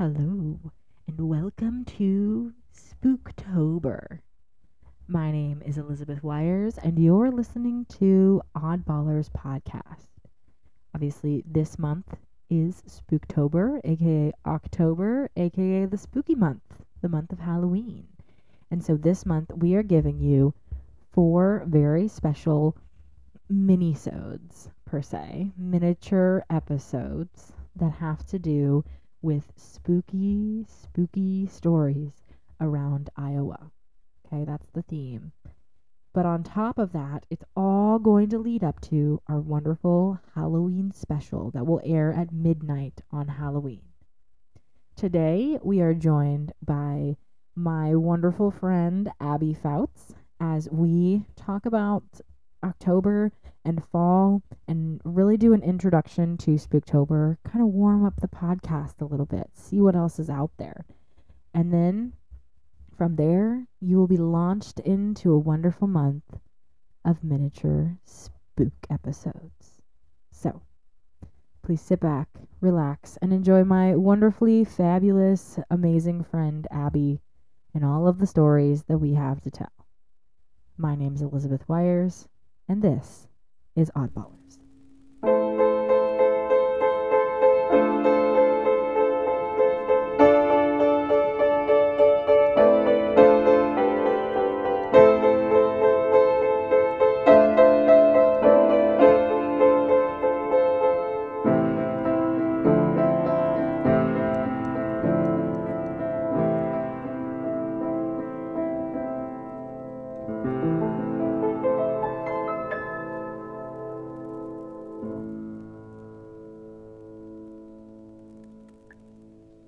Hello, and welcome to Spooktober. My name is Elizabeth Wires, and you're listening to Oddballers Podcast. Obviously, this month is Spooktober, aka October, aka the spooky month, the month of Halloween. And so this month, we are giving you four very special mini-sodes, per se, miniature episodes that have to do with spooky, spooky stories around Iowa. Okay, that's the theme. But on top of that, it's all going to lead up to our wonderful Halloween special that will air at midnight on Halloween. Today, we are joined by my wonderful friend, Abby Fouts, as we talk about October and fall and really do an introduction to Spooktober, kind of warm up the podcast a little bit, see what else is out there. And then from there, you will be launched into a wonderful month of miniature spook episodes. So please sit back, relax, and enjoy my wonderfully fabulous, amazing friend Abby and all of the stories that we have to tell. My name's Elizabeth Wires, and this is Oddballers.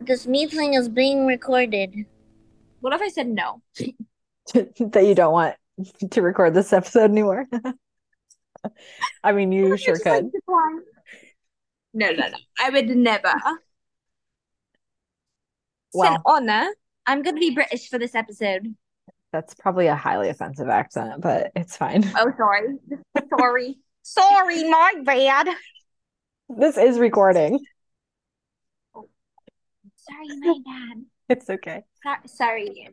This meeting is being recorded. What if I said no? That you don't want to record this episode anymore? I mean, you sure could. Like, no. I would never. Well, it's an honor. I'm going to be British for this episode. That's probably a highly offensive accent, but it's fine. Oh, sorry. Sorry, my bad. This is recording. Sorry, my bad. It's okay. Sorry.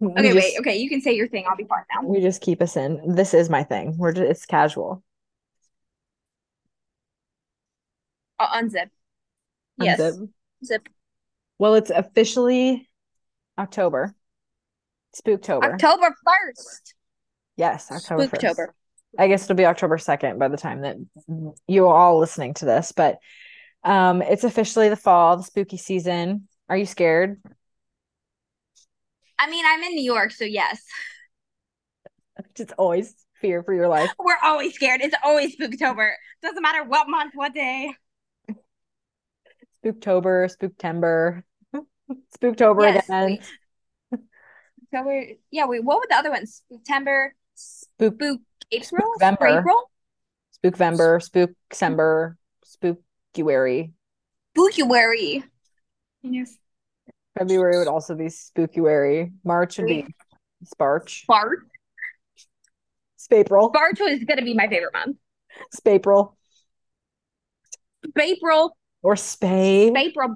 Okay, wait. Okay, you can say your thing. I'll be fine now. We just keep us in. This is my thing. It's casual. I'll unzip. Yes. Zip. Well, it's officially October. Spooktober. October 1st. Yes, October Spooktober. 1st. I guess it'll be October 2nd by the time that you're all listening to this, but it's officially the fall, the spooky season. Are you scared? I mean, I'm in New York, so yes. It's always fear for your life. We're always scared. It's always Spooktober. Doesn't matter what month, what day. Spooktober, Spooktember, Spooktober yes, again. Spooktober. Yeah, wait, what were the other ones? Spooktember, Spook April? Spookvember, Spooksember, Spook. Spookuary. February would also be Spookuary. March would be Sparch. Spapril. Sparch was going to be my favorite month. Spapril. Or Spay. Spapril.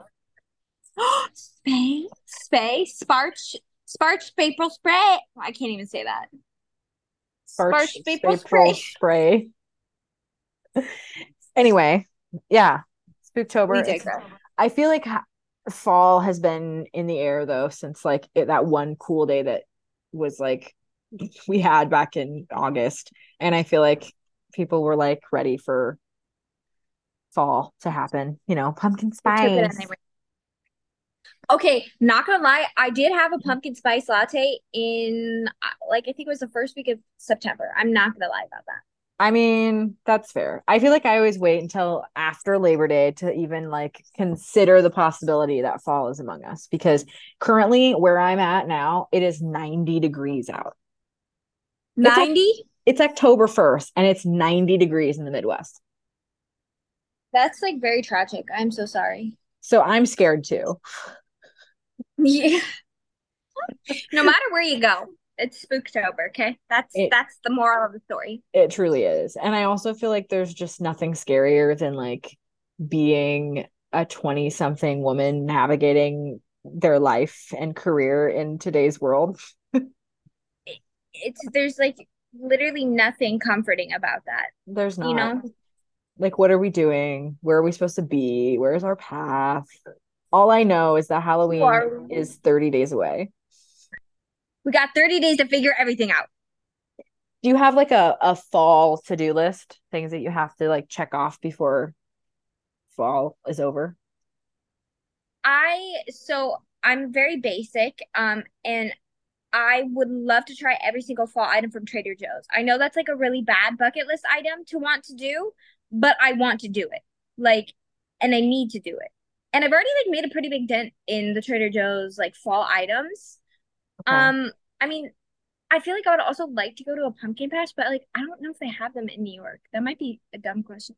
Spay. Sparch. Spapril. Spray. I can't even say that. Sparch. Spapril. Spray. Anyway. Yeah. Spooktober. I feel like fall has been in the air though since like that one cool day that was like we had back in August, and I feel like people were like ready for fall to happen. You know, pumpkin spice. Okay, not gonna lie, I did have a pumpkin spice latte in like I think it was the first week of September. I'm not gonna lie about that. I mean, that's fair. I feel like I always wait until after Labor Day to even like consider the possibility that fall is among us, because currently where I'm at now, it is 90 degrees out. 90? It's October 1st and it's 90 degrees in the Midwest. That's like very tragic. I'm so sorry. So I'm scared too. Yeah. No matter where you go. It's Spooktober, okay? That's the moral of the story. It truly is. And I also feel like there's just nothing scarier than like being a 20-something woman navigating their life and career in today's world. There's like literally nothing comforting about that. There's not. You know? Like, what are we doing? Where are we supposed to be? Where is our path? All I know is that Halloween is 30 days away. We got 30 days to figure everything out. Do you have like a fall to-do list? Things that you have to like check off before fall is over? I'm very basic, and I would love to try every single fall item from Trader Joe's. I know that's like a really bad bucket list item to want to do, but I want to do it, like, and I need to do it. And I've already like made a pretty big dent in the Trader Joe's like fall items. Okay. I mean, I feel like I would also like to go to a pumpkin patch, but like I don't know if they have them in New York. That might be a dumb question.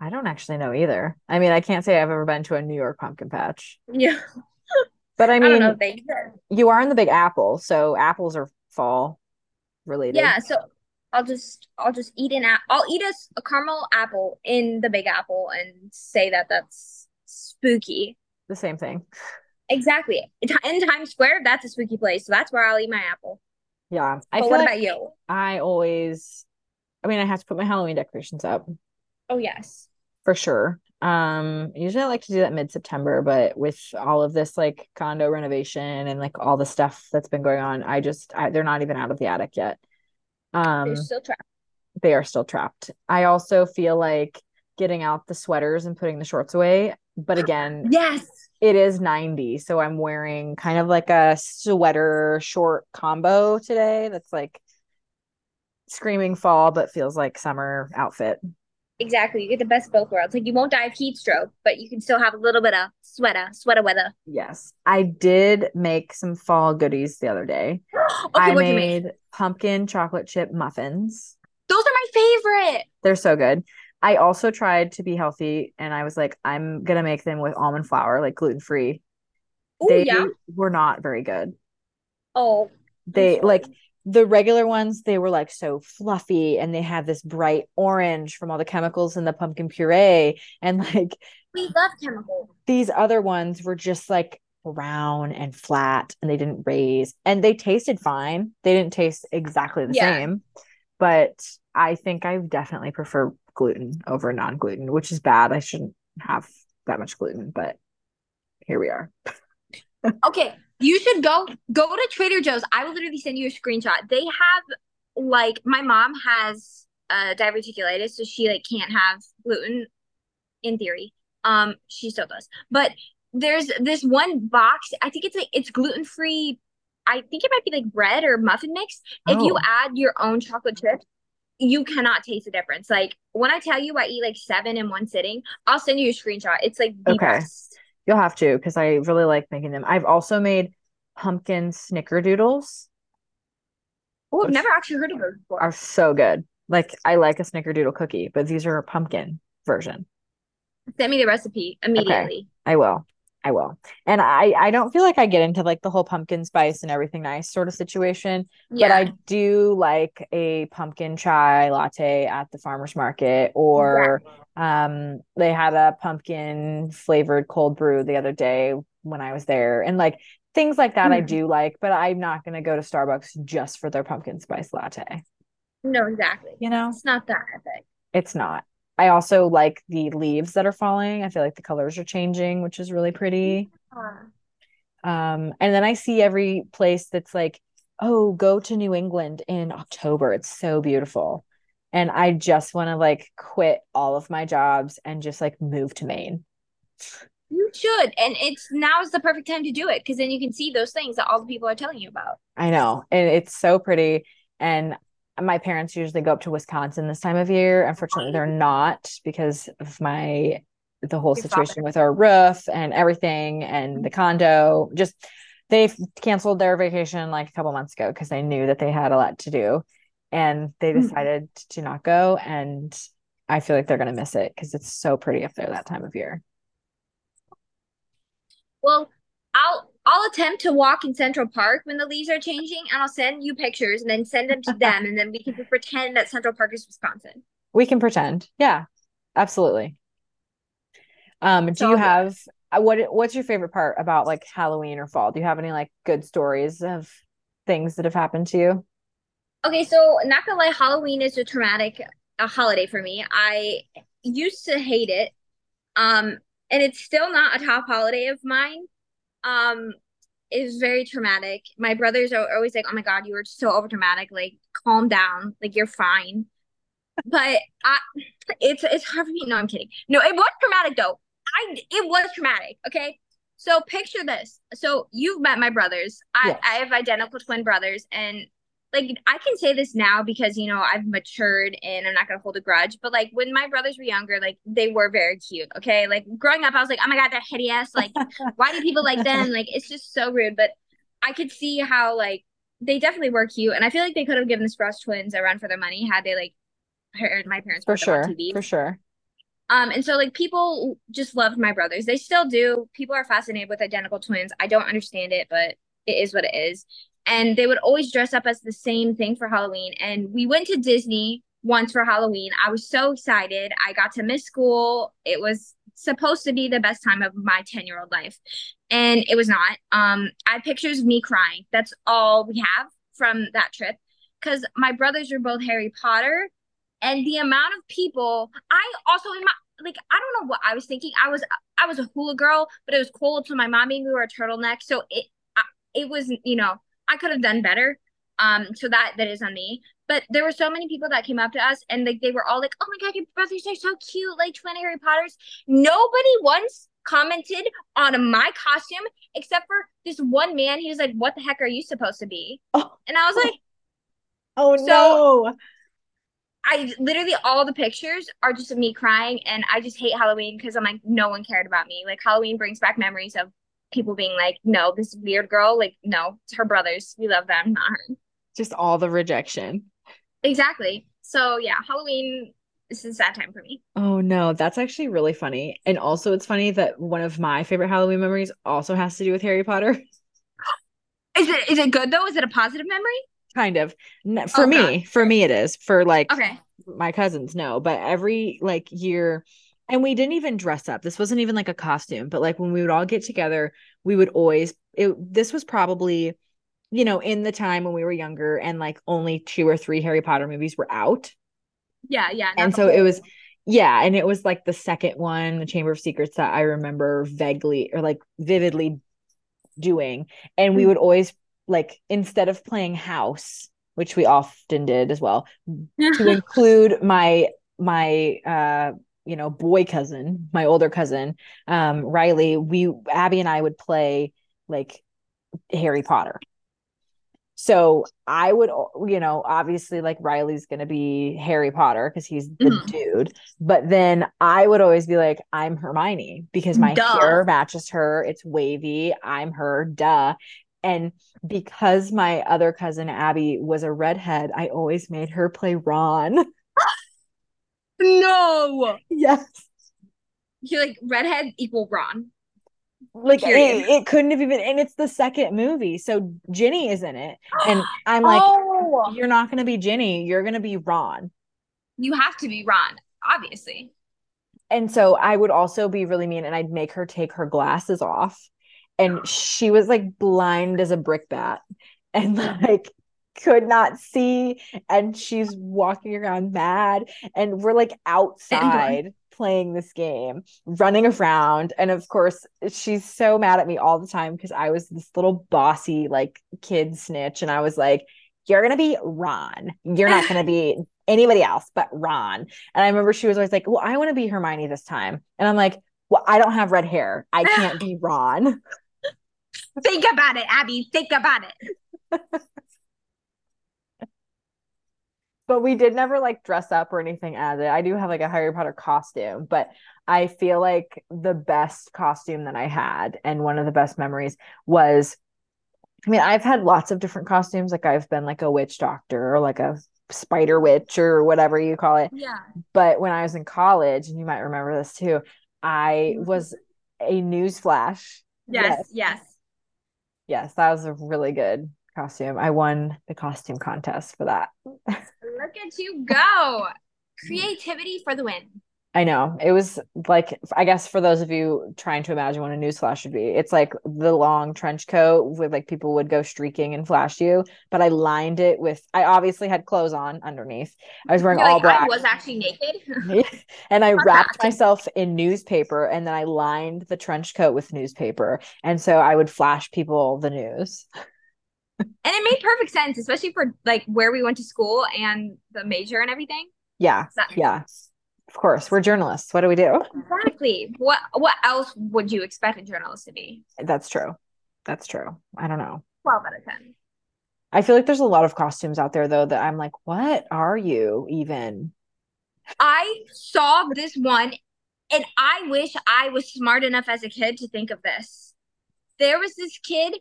I don't actually know either. I mean, I can't say I've ever been to a New York pumpkin patch. Yeah. But I mean, I don't know if they either. You are in the Big Apple, so apples are fall related. Yeah, so I'll just eat an apple. I'll eat a caramel apple in the Big Apple and say that that's spooky. The same thing. Exactly. In Times Square, that's a spooky place, so that's where I'll eat my apple. Yeah. What about you? I have to put my Halloween decorations up. Oh, yes. For sure. Usually I like to do that mid-September, but with all of this like condo renovation and like all the stuff that's been going on, they're not even out of the attic yet. They're still trapped. They are still trapped. I also feel like getting out the sweaters and putting the shorts away, but again, yes, it is 90, so I'm wearing kind of like a sweater short combo today. That's like screaming fall, but feels like summer outfit. Exactly. You get the best of both worlds. Like, you won't die of heat stroke, but you can still have a little bit of sweater weather. Yes. I did make some fall goodies the other day. Okay, I made pumpkin chocolate chip muffins. Those are my favorite. They're so good. I also tried to be healthy, and I was like, I'm going to make them with almond flour, like gluten-free. Ooh, they were not very good. Oh. They, like... The regular ones, they were like so fluffy, and they had this bright orange from all the chemicals in the pumpkin puree. And like, we love chemicals. These other ones were just like brown and flat, and they didn't raise, and they tasted fine. They didn't taste exactly the same, but I think I definitely prefer gluten over non-gluten, which is bad. I shouldn't have that much gluten, but here we are. Okay. You should go to Trader Joe's. I will literally send you a screenshot. They have, like, my mom has diverticulitis, so she, like, can't have gluten, in theory. She still does. But there's this one box. I think it's, like, it's gluten-free. I think it might be, like, bread or muffin mix. Oh. If you add your own chocolate chips, you cannot taste the difference. Like, when I tell you I eat, like, 7 in one sitting, I'll send you a screenshot. It's, like, the best. You'll have to, because I really like making them. I've also made pumpkin snickerdoodles. Oh, I've never actually heard of those before. Are so good. Like, I like a snickerdoodle cookie, but these are a pumpkin version. Send me the recipe immediately. Okay. I will. And I don't feel like I get into, like, the whole pumpkin spice and everything nice sort of situation. Yeah. But I do like a pumpkin chai latte at the farmer's market, or they had a pumpkin flavored cold brew the other day when I was there. And, like, things like that I do like, but I'm not going to go to Starbucks just for their pumpkin spice latte. No, exactly. You know? It's not that epic. It's not. I also like the leaves that are falling. I feel like the colors are changing, which is really pretty. Yeah. And then I see every place that's like, oh, go to New England in October. It's so beautiful. And I just want to, like, quit all of my jobs and just, like, move to Maine. You should. And now is the perfect time to do it, because then you can see those things that all the people are telling you about. I know. And it's so pretty. And my parents usually go up to Wisconsin this time of year. Unfortunately, they're not, because of the whole situation with our roof and everything, and the condo. Just, they canceled their vacation like a couple months ago because they knew that they had a lot to do, and they decided to not go. And I feel like they're going to miss it, because it's so pretty up there that time of year. Well, I'll attempt to walk in Central Park when the leaves are changing, and I'll send you pictures and then send them to them, and then we can pretend that Central Park is Wisconsin. We can pretend. Yeah, absolutely. Do you have what's your favorite part about like Halloween or fall? Do you have any like good stories of things that have happened to you? Okay, so not gonna lie, Halloween is a traumatic holiday for me. I used to hate it, and it's still not a top holiday of mine. It was very traumatic. My brothers are always like, "Oh my god, you were so over dramatic. Like, calm down. Like, you're fine." But it's hard for me. No, I'm kidding. No, it was traumatic though. It was traumatic. Okay, so picture this. So you've met my brothers. Yes. I have identical twin brothers, and like I can say this now because you know I've matured and I'm not gonna hold a grudge. But like when my brothers were younger, like they were very cute. Okay, like growing up, I was like, "Oh my god, they're hideous. Like, why do people like them? Like, it's just so rude." But I could see how like they definitely were cute, and I feel like they could have given the Sprouse twins a run for their money had they like heard my parents put them on TV. For sure. And so like people just loved my brothers. They still do. People are fascinated with identical twins. I don't understand it, but it is what it is. And they would always dress up as the same thing for Halloween. And we went to Disney once for Halloween. I was so excited. I got to miss school. It was supposed to be the best time of my 10-year-old life. And it was not. I have pictures of me crying. That's all we have from that trip. Because my brothers were both Harry Potter. And the amount of people, I don't know what I was thinking. I was a hula girl, but it was cold, so my mom made me wear a turtleneck. So it was, you know, I could have done better. So that is on me. But there were so many people that came up to us, and like they were all like, "Oh my god, your brothers are so cute, like twin Harry Potters." Nobody once commented on my costume except for this one man. He was like, "What the heck are you supposed to be?" Oh. And I was like, "Oh no." I literally, all the pictures are just of me crying, and I just hate Halloween because I'm like, no one cared about me. Like, Halloween brings back memories of people being like, no, this weird girl, like, no, it's her brothers. We love them, not her. Just all the rejection. Exactly. So, yeah, Halloween, this is a sad time for me. Oh, no, that's actually really funny. And also, it's funny that one of my favorite Halloween memories also has to do with Harry Potter. Is it good, though? Is it a positive memory? Kind of. For me it is. For like my cousins, no. But every like year, and we didn't even dress up. This wasn't even like a costume, but like when we would all get together, we would always this was probably, you know, in the time when we were younger and like only 2 or 3 Harry Potter movies were out. Yeah. And so it was and it was like the second one, The Chamber of Secrets, that I remember vaguely or like vividly doing. And we would always like, instead of playing house, which we often did as well, to include my you know, boy cousin, my older cousin, Riley, Abby and I would play like Harry Potter. So I would, you know, obviously like Riley's going to be Harry Potter because he's the dude. But then I would always be like, I'm Hermione because my hair matches her. It's wavy. I'm her. Duh. And because my other cousin, Abby, was a redhead, I always made her play Ron. No. Yes. You're like, redhead equal Ron. Like, it couldn't have even, and it's the second movie. So Ginny is in it. And I'm like, You're not going to be Ginny. You're going to be Ron. You have to be Ron, obviously. And so I would also be really mean, and I'd make her take her glasses off. And she was like blind as a brickbat and like could not see. And she's walking around mad. And we're like outside playing this game, running around. And of course, she's so mad at me all the time because I was this little bossy like kid snitch. And I was like, you're going to be Ron. You're not going to be anybody else but Ron. And I remember she was always like, well, I want to be Hermione this time. And I'm like, well, I don't have red hair. I can't be Ron. Think about it, Abby. Think about it. But we did never like dress up or anything as it. I do have like a Harry Potter costume, but I feel like the best costume that I had and one of the best memories was, I mean, I've had lots of different costumes. Like I've been like a witch doctor or like a spider witch or whatever you call it. Yeah. But when I was in college, and you might remember this too, I was a newsflash. Yes, that was a really good costume. I won the costume contest for that. Look at you go. Creativity for the win. I know. It was like, I guess for those of you trying to imagine what a news flash should be, it's like the long trench coat with like people would go streaking and flash you, but I lined it with, I obviously had clothes on underneath. I was wearing all black. I was actually naked. And I wrapped myself in newspaper and then I lined the trench coat with newspaper. And so I would flash people the news. And it made perfect sense, especially for like where we went to school and the major and everything. Yeah. Yeah. Of course, we're journalists. What do we do? Exactly. What else would you expect a journalist to be? That's true. That's true. I don't know. 12 out of 10. I feel like there's a lot of costumes out there, though, that I'm like, what are you even? I saw this one, and I wish I was smart enough as a kid to think of this. There was this kid,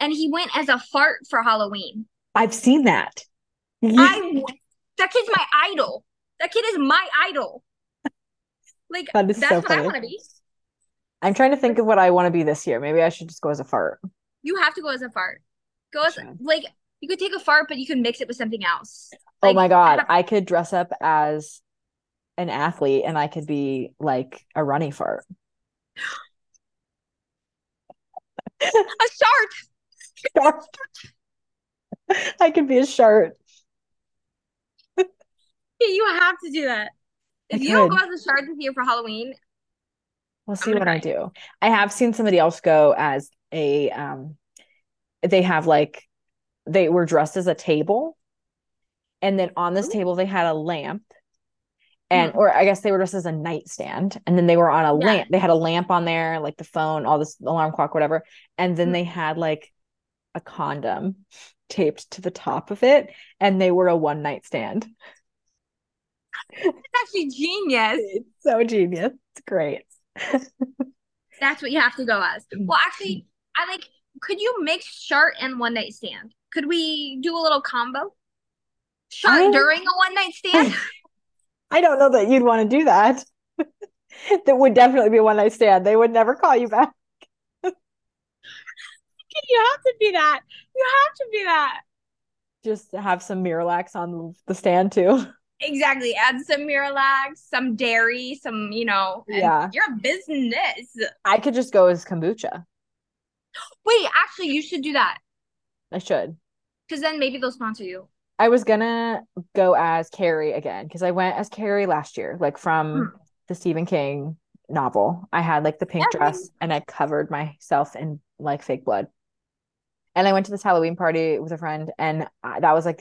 and he went as a fart for Halloween. I've seen that. That kid's my idol. That kid is my idol. Like, that's so what funny. I want to be. I'm trying to think of what I want to be this year. Maybe I should just go as a fart. You have to go as a fart. Go as, like, you could take a fart, but you can mix it with something else. Like, oh my God. I could dress up as an athlete and I could be like a runny fart. A shark. I could be a shark. You have to do that. If you don't go as a shark this year for Halloween, we'll see what I do. I have seen somebody else go as a they were dressed as a table, and then on this table they had a lamp, and or I guess they were dressed as a nightstand, and then they were on a lamp. They had a lamp on there, like the phone, all this alarm clock, whatever, and then they had like a condom taped to the top of it, and they were a one night stand. It's actually genius. It's so genius. It's great. That's what you have to go as. Well, actually, I like, could you mix shart and one night stand? Could we do a little combo? Shart during a one night stand? I don't know that you'd want to do that. That would definitely be a one night stand. They would never call you back. You have to be that. You have to be that. Just have some Miralax on the stand too. Exactly. Add some Miralax, some dairy, some, you know, your business. I could just go as kombucha. Wait, actually, you should do that. I should. Because then maybe they'll sponsor you. I was going to go as Carrie again, because I went as Carrie last year, like from the Stephen King novel. I had like the pink dress and I covered myself in like fake blood. And I went to this Halloween party with a friend, and that was like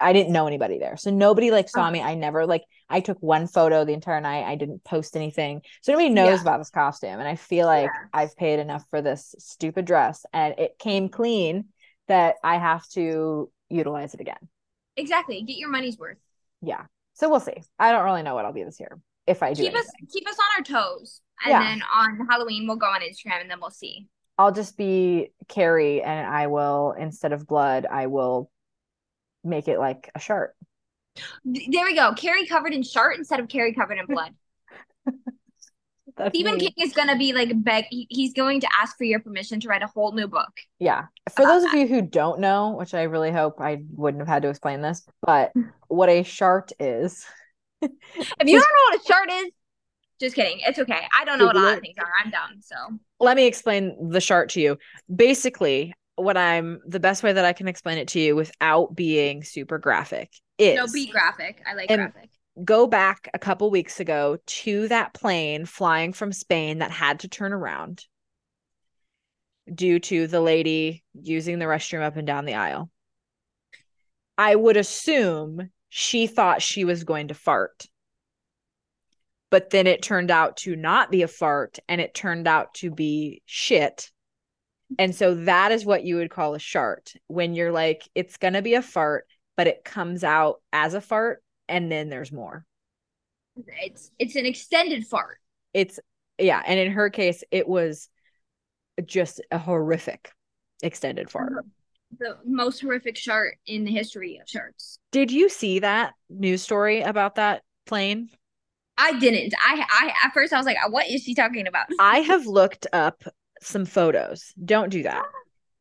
I didn't know anybody there. So nobody like saw me. I never I took one photo the entire night. I didn't post anything. So nobody knows about this costume. And I feel like I've paid enough for this stupid dress, and it came clean that I have to utilize it again. Exactly. Get your money's worth. Yeah. So we'll see. I don't really know what I'll be this year. If I do keep us on our toes. And then on Halloween, we'll go on Instagram and then we'll see. I'll just be Carrie, and I will, instead of blood, I will make it like a shark. There we go. Carrie covered in shark instead of Carrie covered in blood. Stephen King is going to be like, he's going to ask for your permission to write a whole new book. Yeah. For those of you who don't know, which I really hope I wouldn't have had to explain this, but what a shark is. If you don't know what a shark is, just kidding. It's okay. I don't know what a lot of things are. I'm dumb. So let me explain the shark to you. Basically, the best way that I can explain it to you without being super graphic is be graphic. I like graphic. Go back a couple weeks ago to that plane flying from Spain that had to turn around due to the lady using the restroom up and down the aisle. I would assume she thought she was going to fart. But then it turned out to not be a fart, and it turned out to be shit. And so that is what you would call a shart, when you're like, it's going to be a fart, but it comes out as a fart, and then there's more. It's an extended fart. And in her case, it was just a horrific extended fart. The most horrific shart in the history of sharts. Did you see that news story about that plane? I didn't. I at first I was like, what is she talking about? I have looked up some photos. Don't do that.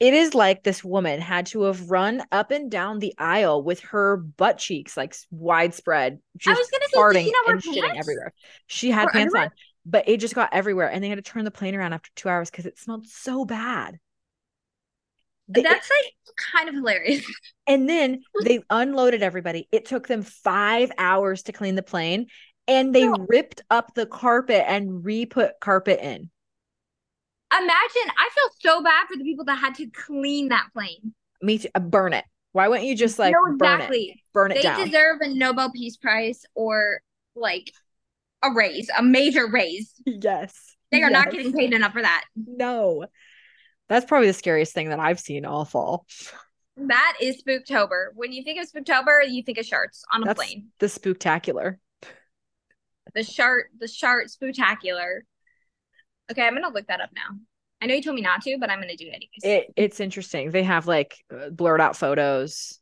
It is like this woman had to have run up and down the aisle with her butt cheeks like widespread, just farting and shitting everywhere. She had pants on, but it just got everywhere, and they had to turn the plane around after 2 hours because it smelled so bad. That's like kind of hilarious. And then they unloaded everybody. It took them 5 hours to clean the plane, and they ripped up the carpet and re-put carpet in. Imagine, I feel so bad for the people that had to clean that plane. Me too. Burn it. Why wouldn't you just like burn it down? They deserve a Nobel Peace Prize or like a raise, a major raise. Yes. They are not getting paid enough for that. No. That's probably the scariest thing that I've seen all fall. That is Spooktober. When you think of Spooktober, you think of sharks on a plane. The spooktacular. The shark spooktacular. Okay, I'm going to look that up now. I know you told me not to, but I'm going to do it anyways. It's interesting. They have like blurred out photos.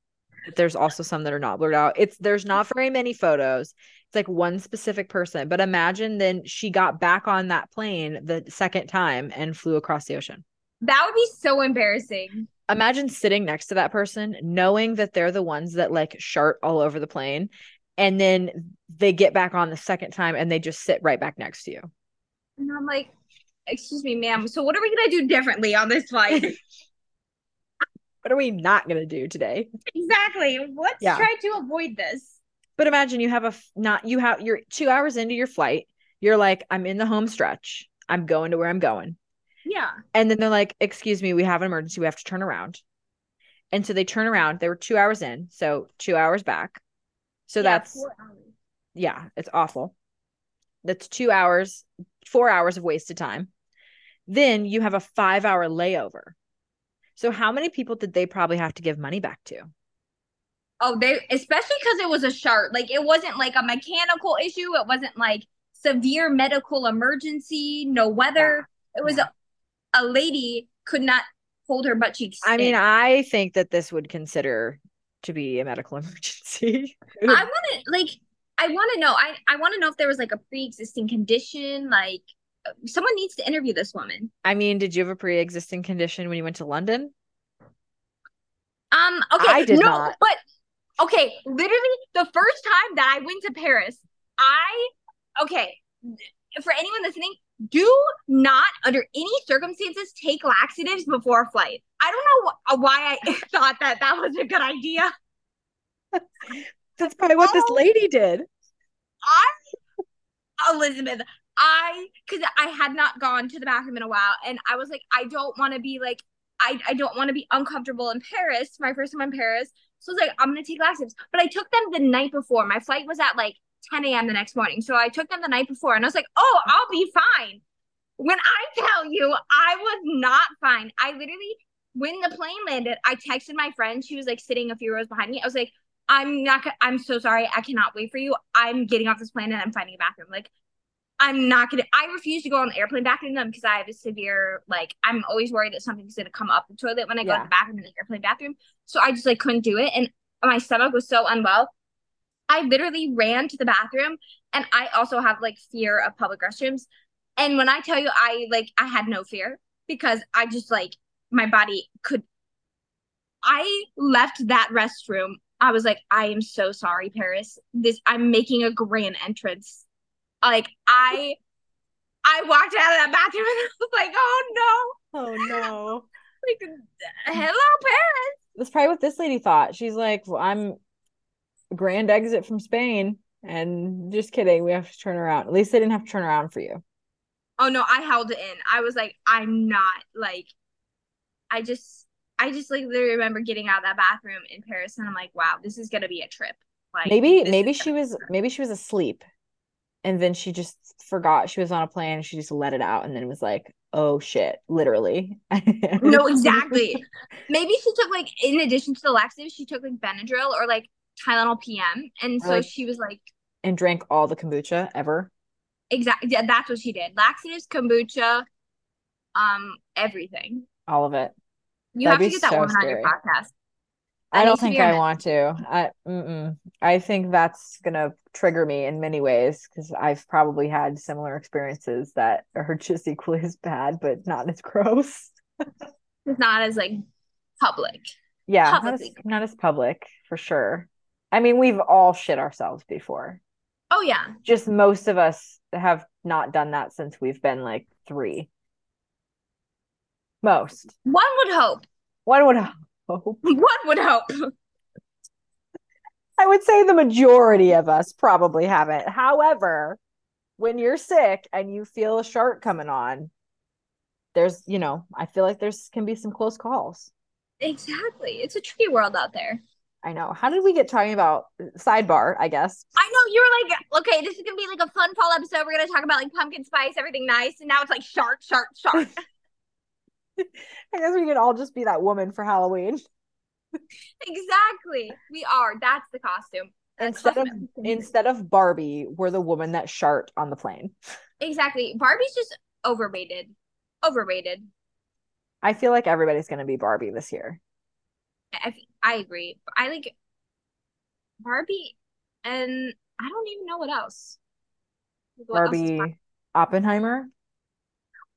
There's also some that are not blurred out. There's not very many photos. It's like one specific person. But imagine then she got back on that plane the second time and flew across the ocean. That would be so embarrassing. Imagine sitting next to that person, knowing that they're the ones that like shart all over the plane. And then they get back on the second time and they just sit right back next to you. And I'm like, excuse me, ma'am. So what are we going to do differently on this flight? What are we not going to do today? Exactly. Let's try to avoid this. But imagine you have you're 2 hours into your flight. You're like, I'm in the home stretch. I'm going to where I'm going. Yeah. And then they're like, excuse me, we have an emergency. We have to turn around. And so they turn around. They were 2 hours in. So 2 hours back. So that's 4 hours. Yeah, it's awful. That's 2 hours, 4 hours of wasted time. Then you have a 5-hour layover. So how many people did they probably have to give money back to? Oh, especially because it was a shark. Like, it wasn't like a mechanical issue. It wasn't like severe medical emergency, no weather. Yeah. It was a lady could not hold her butt cheeks. I mean, I think that this would consider to be a medical emergency. I want to know. I want to know if there was like a pre-existing condition. Like, someone needs to interview this woman. I mean, did you have a pre-existing condition when you went to London? Okay. I did not. But okay. Literally, the first time that I went to Paris, for anyone listening, do not under any circumstances take laxatives before a flight. I don't know why I thought that was a good idea. That's probably what this lady did. Because I had not gone to the bathroom in a while, and I was like, I don't want to be uncomfortable in Paris, my first time in Paris. So I was like, I'm going to take laxatives. But I took them the night before. My flight was at like 10 a.m. the next morning. So I took them the night before, and I was like, oh, I'll be fine. When I tell you, I was not fine. I literally, when the plane landed, I texted my friend. She was like sitting a few rows behind me. I was like, I'm so sorry. I cannot wait for you. I'm getting off this plane and I'm finding a bathroom. Like, I refuse to go on the airplane bathroom them because I have a severe, like, I'm always worried that something's going to come up the toilet when I go to the bathroom in the airplane bathroom. So I just like couldn't do it. And my stomach was so unwell. I literally ran to the bathroom, and I also have like fear of public restrooms. And when I tell you, I had no fear because I just like, my body could, I left that restroom. I was like, I am so sorry, Paris. I'm making a grand entrance. Like, I walked out of that bathroom and I was like, oh no. Oh no. Like, hello, Paris. That's probably what this lady thought. She's like, well, I'm grand exit from Spain. And just kidding. We have to turn around. At least they didn't have to turn around for you. Oh no, I held it in. I was like, I'm not like, I just like literally remember getting out of that bathroom in Paris, and I'm like, wow, this is gonna be a trip. Like, maybe she was asleep, and then she just forgot she was on a plane, and she just let it out, and then was like, oh shit, literally. No, exactly. Maybe she took like, in addition to the laxative, she took like Benadryl or like Tylenol PM, and so like, she was like, and drank all the kombucha ever. Exactly. Yeah, that's what she did. Laxatives, kombucha, everything. All of it. You That'd have to get that so woman scary. On your podcast. I don't think I want to. I think that's going to trigger me in many ways because I've probably had similar experiences that are just equally as bad, but not as gross. It's not as like public. Yeah, not as public for sure. I mean, we've all shit ourselves before. Oh yeah. Just most of us have not done that since we've been like 3. Most. One would hope. One would hope. I would say the majority of us probably haven't. However, when you're sick and you feel a shark coming on, there's, you know, I feel like there's can be some close calls. Exactly. It's a tricky world out there. I know. How did we get talking about sidebar, I guess? I know. You were like, okay, this is going to be like a fun fall episode. We're going to talk about like pumpkin spice, everything nice. And now it's like shark. I guess we could all just be that woman for Halloween. Exactly. We are. That's the costume. Instead of Barbie, we're the woman that sharted on the plane. Exactly. Barbie's just overrated. I feel like everybody's going to be Barbie this year. I agree. I like Barbie, and I don't even know what else. Oppenheimer.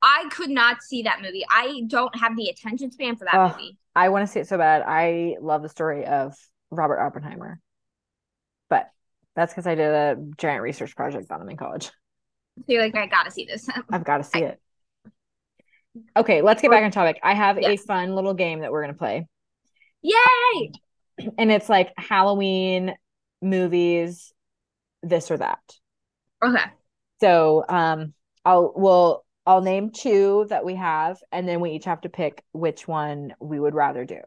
I could not see that movie. I don't have the attention span for that movie. I want to see it so bad. I love the story of Robert Oppenheimer. But that's because I did a giant research project on him in college. So you're like, I got to see this. I've got to see it. Okay, let's get back on topic. I have a fun little game that we're going to play. Yay! And it's like Halloween movies, this or that. Okay. So I'll name 2 that we have, and then we each have to pick which one we would rather do,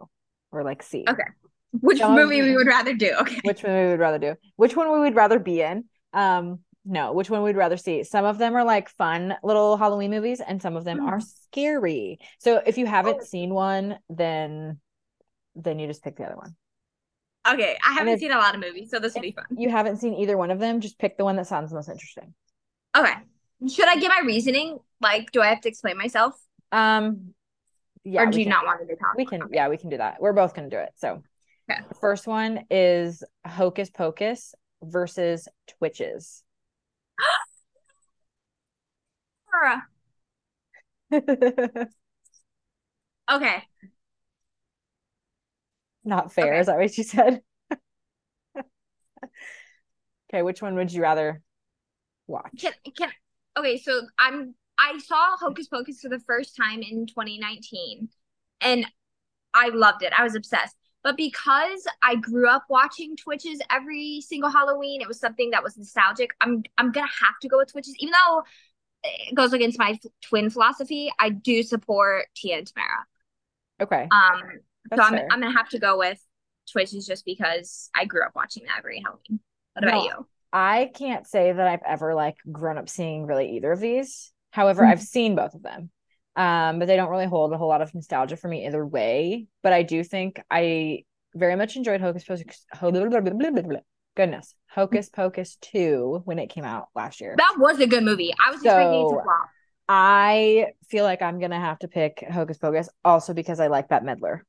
or like see. Okay. Which movie we would rather do. Which one we would rather be in. No, which one we'd rather see. Some of them are like fun little Halloween movies, and some of them are scary. So if you haven't seen one, then you just pick the other one. Okay. I haven't seen a lot of movies, so this will be fun. You haven't seen either one of them, just pick the one that sounds most interesting. Okay. Should I give my reasoning? Like, do I have to explain myself? Yeah. Or do you not want to do that? We can do that. We're both going to do it. So okay. The first one is Hocus Pocus versus Twitches. Okay. Not fair. Okay. Is that what you said? Okay. Which one would you rather watch? Okay, so I saw Hocus Pocus for the first time in 2019, and I loved it. I was obsessed. But because I grew up watching Twitches every single Halloween, it was something that was nostalgic. I'm going to have to go with Twitches. Even though it goes against my twin philosophy, I do support Tia and Tamara. Okay. That's so fair. I'm going to have to go with Twitches just because I grew up watching that every Halloween. What about you? I can't say that I've ever like grown up seeing really either of these. However, I've seen both of them. But they don't really hold a whole lot of nostalgia for me either way. But I do think I very much enjoyed Hocus Pocus. Goodness. Hocus Pocus 2 when it came out last year. That was a good movie. I was expecting it to flop. I feel like I'm going to have to pick Hocus Pocus also because I like Bette Midler,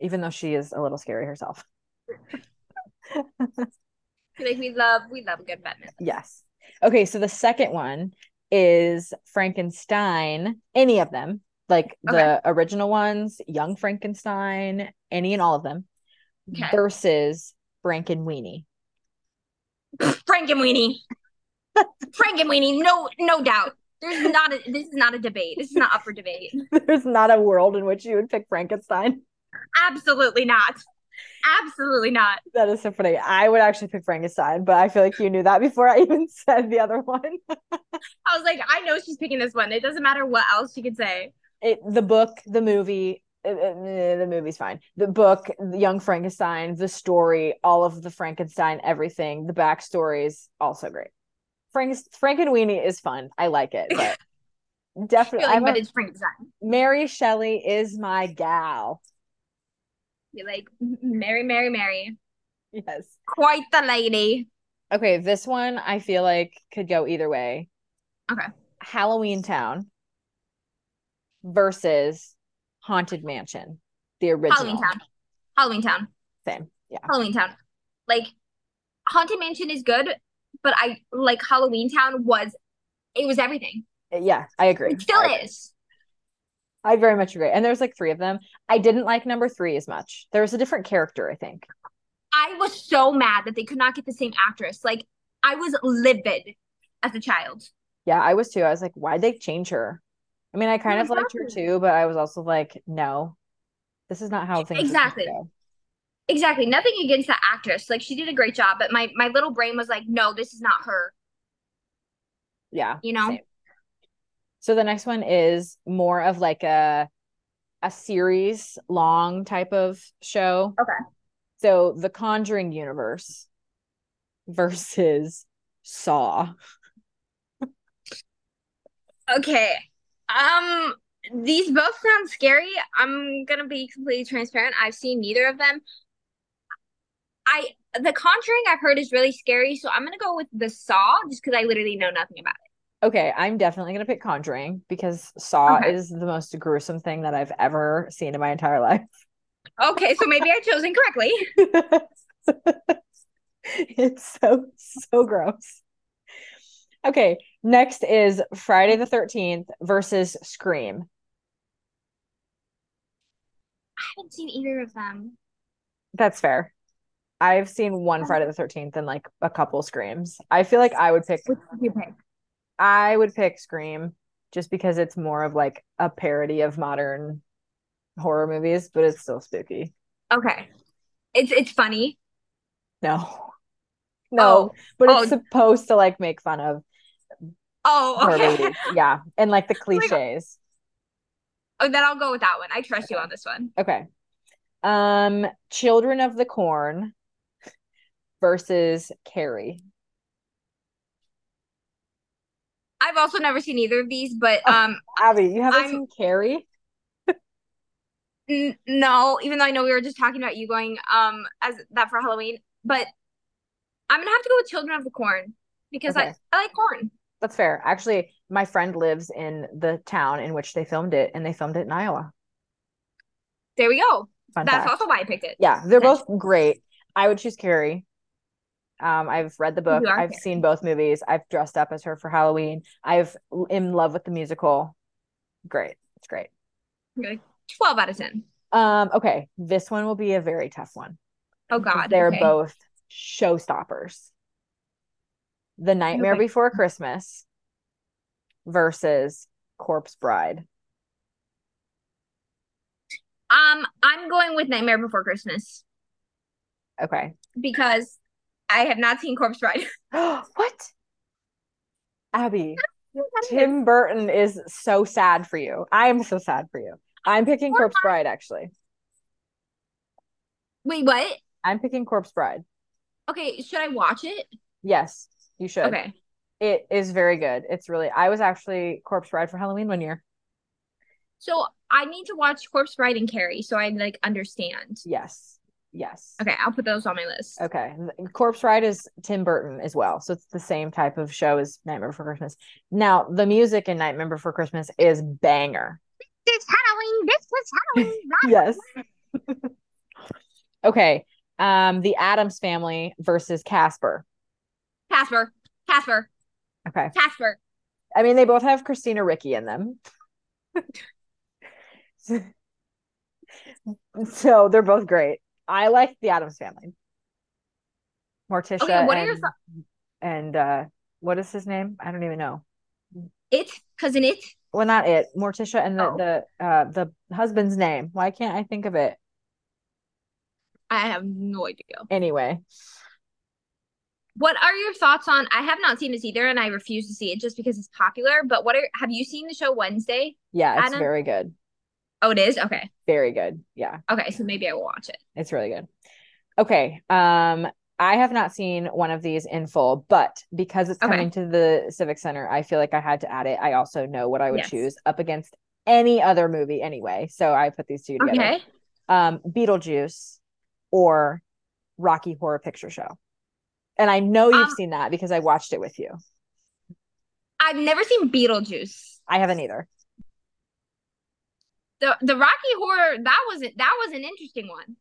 even though she is a little scary herself. Like we love a good Bette Midler. Yes. Okay, so the second one is Frankenstein, any of them, like the original ones, Young Frankenstein, any and all of them, versus Frankenweenie. Frankenweenie, no doubt. This is not a debate. This is not up for debate. There's not a world in which you would pick Frankenstein. Absolutely not. Absolutely not. That is so funny. I would actually pick Frankenstein, but I feel like you knew that before I even said the other one. I was like, I know she's picking this one. It doesn't matter what else she could say. The book, the movie, the movie's fine. The book, Young Frankenstein, the story, all of the Frankenstein, everything, the backstories, also great. Frankenweenie is fun. I like it, but definitely. But it's Frankenstein. Mary Shelley is my gal. You're like, Mary. Yes. Quite the lady. Okay, this one I feel like could go either way. Okay. Halloween Town versus Haunted Mansion, the original. Halloween Town. Same. Yeah. Halloween Town. Like, Haunted Mansion is good, but I like Halloween Town was everything. Yeah, I agree. It still is. I very much agree. And there's like three of them. I didn't like number three as much. There was a different character, I think. I was so mad that they could not get the same actress. Like, I was livid as a child. Yeah, I was too. I was like, why'd they change her? I mean, I kind of liked her too, but I was also like, no, this is not how things go. Exactly. Nothing against that actress. Like, she did a great job, but my little brain was like, no, this is not her. Yeah. You know? Same. So the next one is more of like a series long type of show. Okay. So the Conjuring universe versus Saw. Okay. These both sound scary. I'm going to be completely transparent. I've seen neither of them. The Conjuring I've heard is really scary, so I'm going to go with the Saw just because I literally know nothing about it. Okay, I'm definitely going to pick Conjuring because Saw is the most gruesome thing that I've ever seen in my entire life. Okay, so maybe I chose incorrectly. It's so gross. Okay, next is Friday the 13th versus Scream. I haven't seen either of them. That's fair. I've seen one Friday the 13th and like a couple Screams. I feel like I would pick... Which would you pick? I would pick Scream just because it's more of like a parody of modern horror movies, but it's still spooky. Okay. It's funny. No, but it's supposed to like make fun of. Oh, okay. Yeah. And like the cliches. Oh, then I'll go with that one. I trust you on this one. Okay. Children of the Corn versus Carrie. I've also never seen either of these, but Abby, you haven't seen Carrie? No, even though I know we were just talking about you going as that for Halloween, but I'm gonna have to go with Children of the Corn because I like corn. That's fair. Actually, my friend lives in the town in which they filmed it, and they filmed it in Iowa. There we go. Fun fact. Also why I picked it. Yeah, they're both great. I would choose Carrie. I've read the book. I've seen both movies. I've dressed up as her for Halloween. I've in love with the musical. Great. It's great. Okay. 12 out of 10. Okay. This one will be a very tough one. Oh God. They're both showstoppers. The Nightmare Before Christmas versus Corpse Bride. I'm going with Nightmare Before Christmas. Okay. Because I have not seen Corpse Bride. What? Abby, Tim Burton is so sad for you. I am so sad for you. I'm picking Corpse Bride, actually. Wait, what? I'm picking Corpse Bride. Okay, should I watch it? Yes, you should. Okay. It is very good. It's really... I was actually Corpse Bride for Halloween one year. So I need to watch Corpse Bride and Carrie so I, like, understand. Yes. Okay, I'll put those on my list. Okay. Corpse Bride is Tim Burton as well. So it's the same type of show as Nightmare Before Christmas. Now, the music in Nightmare Before Christmas is banger. This is Halloween. Yes. Okay. The Addams Family versus Casper. Casper. Okay. Casper. I mean, they both have Christina Ricci in them. So they're both great. I like the Addams Family. Morticia. Okay, what are your thoughts? And what is his name? I don't even know. Cousin. Well, not it. Morticia and the husband's name. Why can't I think of it? I have no idea. Anyway. What are your thoughts on... I have not seen this either, and I refuse to see it just because it's popular, but have you seen the show Wednesday? Yeah, it's very good. Oh, it is? Okay. Very good. Yeah. Okay, so maybe I will watch it. It's really good. Okay. I have not seen one of these in full, but because it's coming to the Civic Center, I feel like I had to add it. I also know what I would choose up against any other movie anyway. So I put these two together. Okay. Beetlejuice or Rocky Horror Picture Show. And I know you've seen that because I watched it with you. I've never seen Beetlejuice. I haven't either. The Rocky Horror, that was an interesting one.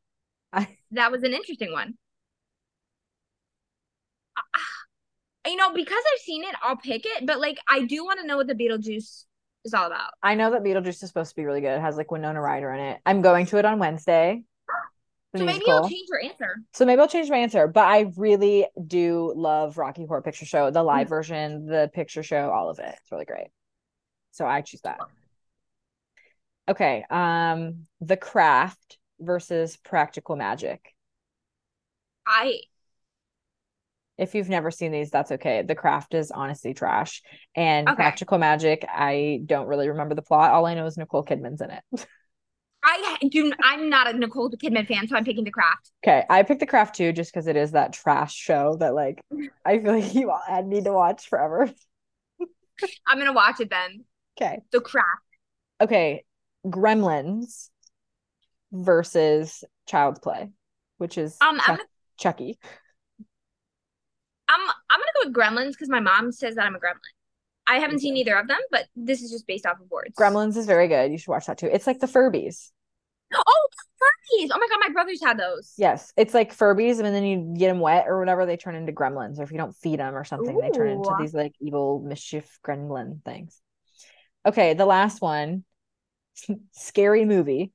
You know, because I've seen it, I'll pick it. But like, I do want to know what the Beetlejuice is all about. I know that Beetlejuice is supposed to be really good. It has like Winona Ryder in it. I'm going to it on Wednesday. So maybe you'll change your answer. So maybe I'll change my answer. But I really do love Rocky Horror Picture Show, the live version, the picture show, all of it. It's really great. So I choose that. Okay. The Craft versus Practical Magic. If you've never seen these, that's okay. The Craft is honestly trash. And okay. Practical Magic, I don't really remember the plot. All I know is Nicole Kidman's in it. I'm not a Nicole Kidman fan, so I'm picking The Craft. Okay, I picked The Craft too, just because it is that trash show that, like, I feel like you all need to watch forever. I'm going to watch it then. Okay. The Craft. Okay, Gremlins versus Child's Play, which is Chucky. I'm going to go with Gremlins because my mom says that I'm a gremlin. I haven't seen either of them, but this is just based off of words. Gremlins is very good. You should watch that too. It's like the Furbies. Oh, the Furbies. Oh my God, my brothers had those. Yes. It's like Furbies, and then you get them wet or whatever, they turn into gremlins. Or if you don't feed them or something, They turn into these like evil mischief gremlin things. Okay, the last one. Scary Movie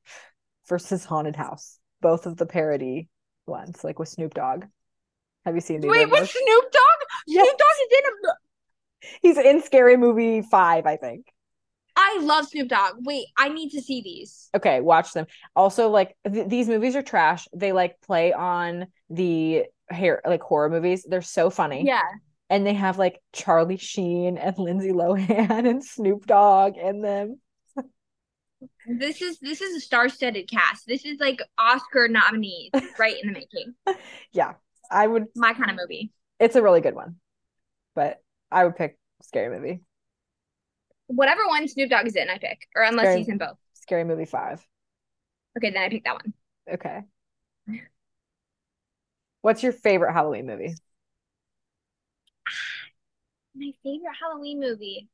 versus Haunted House. Both of the parody ones, like with Snoop Dogg. Have you seen these? Wait, with Snoop Dogg? Yes. Snoop Dogg is in a... He's in Scary Movie 5, I think. I love Snoop Dogg. Wait, I need to see these. Okay, watch them. Also, like, these movies are trash. They, like, play on the horror movies. They're so funny. Yeah. And they have, like, Charlie Sheen and Lindsay Lohan and Snoop Dogg in them. This is a star-studded cast. This is, like, Oscar nominees right in the making. Yeah. I would... My kind of movie. It's a really good one. But... I would pick Scary Movie. Whatever one Snoop Dogg is in, I pick. Or unless he's in both. Scary Movie 5. Okay, then I pick that one. Okay. What's your favorite Halloween movie? My favorite Halloween movie?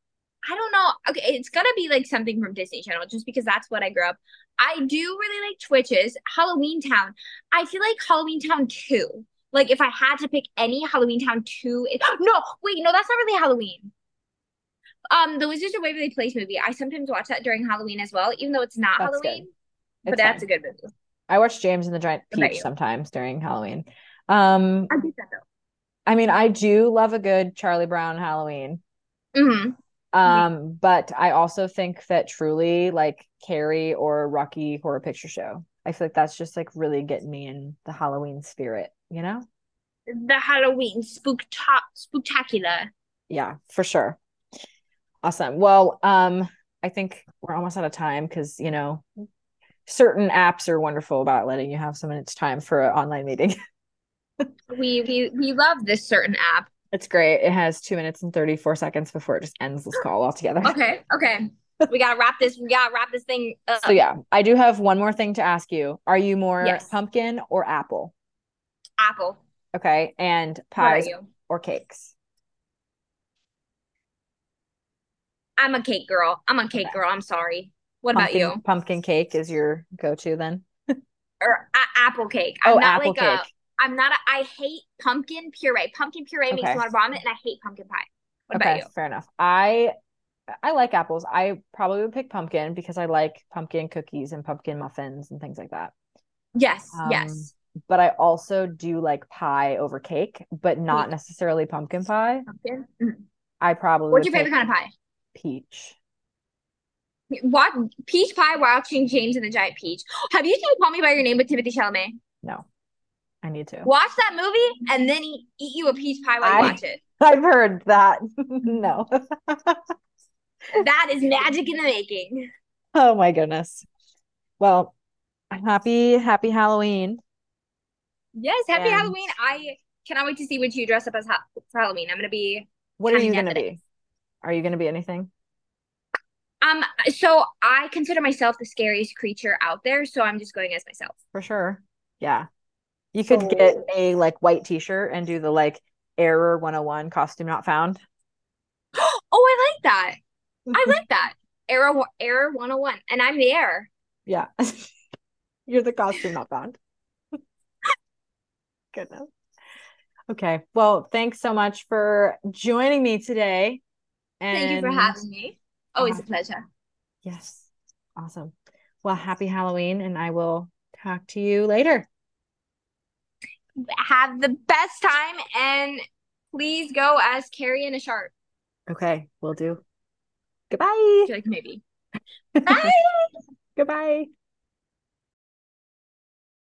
I don't know. Okay, it's going to be like something from Disney Channel just because that's what I grew up. I do really like Twitches. Halloween Town. I feel like Halloween Town 2. Like, if I had to pick any, Halloween Town 2 is... No! Wait, no, that's not really Halloween. The Wizards of Waverly Place movie. I sometimes watch that during Halloween as well, even though it's not Halloween. But that's a good movie. I watch James and the Giant Peach sometimes during Halloween. I get that, though. I mean, I do love a good Charlie Brown Halloween. Mm-hmm. But I also think that truly, like, Carrie or Rocky Horror Picture Show. I feel like that's just, like, really getting me in the Halloween spirit. You know? The Halloween spooktacular. Yeah, for sure. Awesome. Well, I think we're almost out of time because, you know, certain apps are wonderful about letting you have some minutes time for an online meeting. we love this certain app. It's great. It has 2 minutes and 34 seconds before it just ends this call altogether. Okay. We gotta wrap this thing up. So yeah, I do have one more thing to ask you. Are you more pumpkin or apple? Apple. Okay. And pies or cakes? I'm a cake girl. I'm sorry. What about you? Pumpkin cake is your go-to then? Or apple cake. Apple cake. I hate pumpkin puree. Pumpkin puree makes me want to vomit, and I hate pumpkin pie. What about you? Fair enough. I like apples. I probably would pick pumpkin because I like pumpkin cookies and pumpkin muffins and things like that. Yes. Yes. But I also do like pie over cake, but not necessarily pumpkin pie. Pumpkin? Mm-hmm. I probably... What's your favorite kind of pie? Peach. What? Peach pie watching James and the Giant Peach. Have you seen Call Me By Your Name with Timothée Chalamet? No. I need to. Watch that movie and then eat you a peach pie while you watch it. I've heard that. No. That is magic in the making. Oh my goodness. Well, happy Halloween. Yes, happy Halloween. I cannot wait to see what you dress up as for Halloween. I'm going to be... What are you going to be? Are you going to be anything? So I consider myself the scariest creature out there, so I'm just going as myself. For sure. Yeah. You could get a, like, white t-shirt and do the, like, Error 101 costume not found. Oh, I like that. Error 101. And I'm the error. Yeah. You're the costume not found. Goodness. Okay. Well, thanks so much for joining me today. And thank you for having me. Always a pleasure. Yes. Awesome. Well, happy Halloween, and I will talk to you later. Have the best time, and please go as Carrie and a shark. Okay, will do. Goodbye. Maybe. Bye. Goodbye.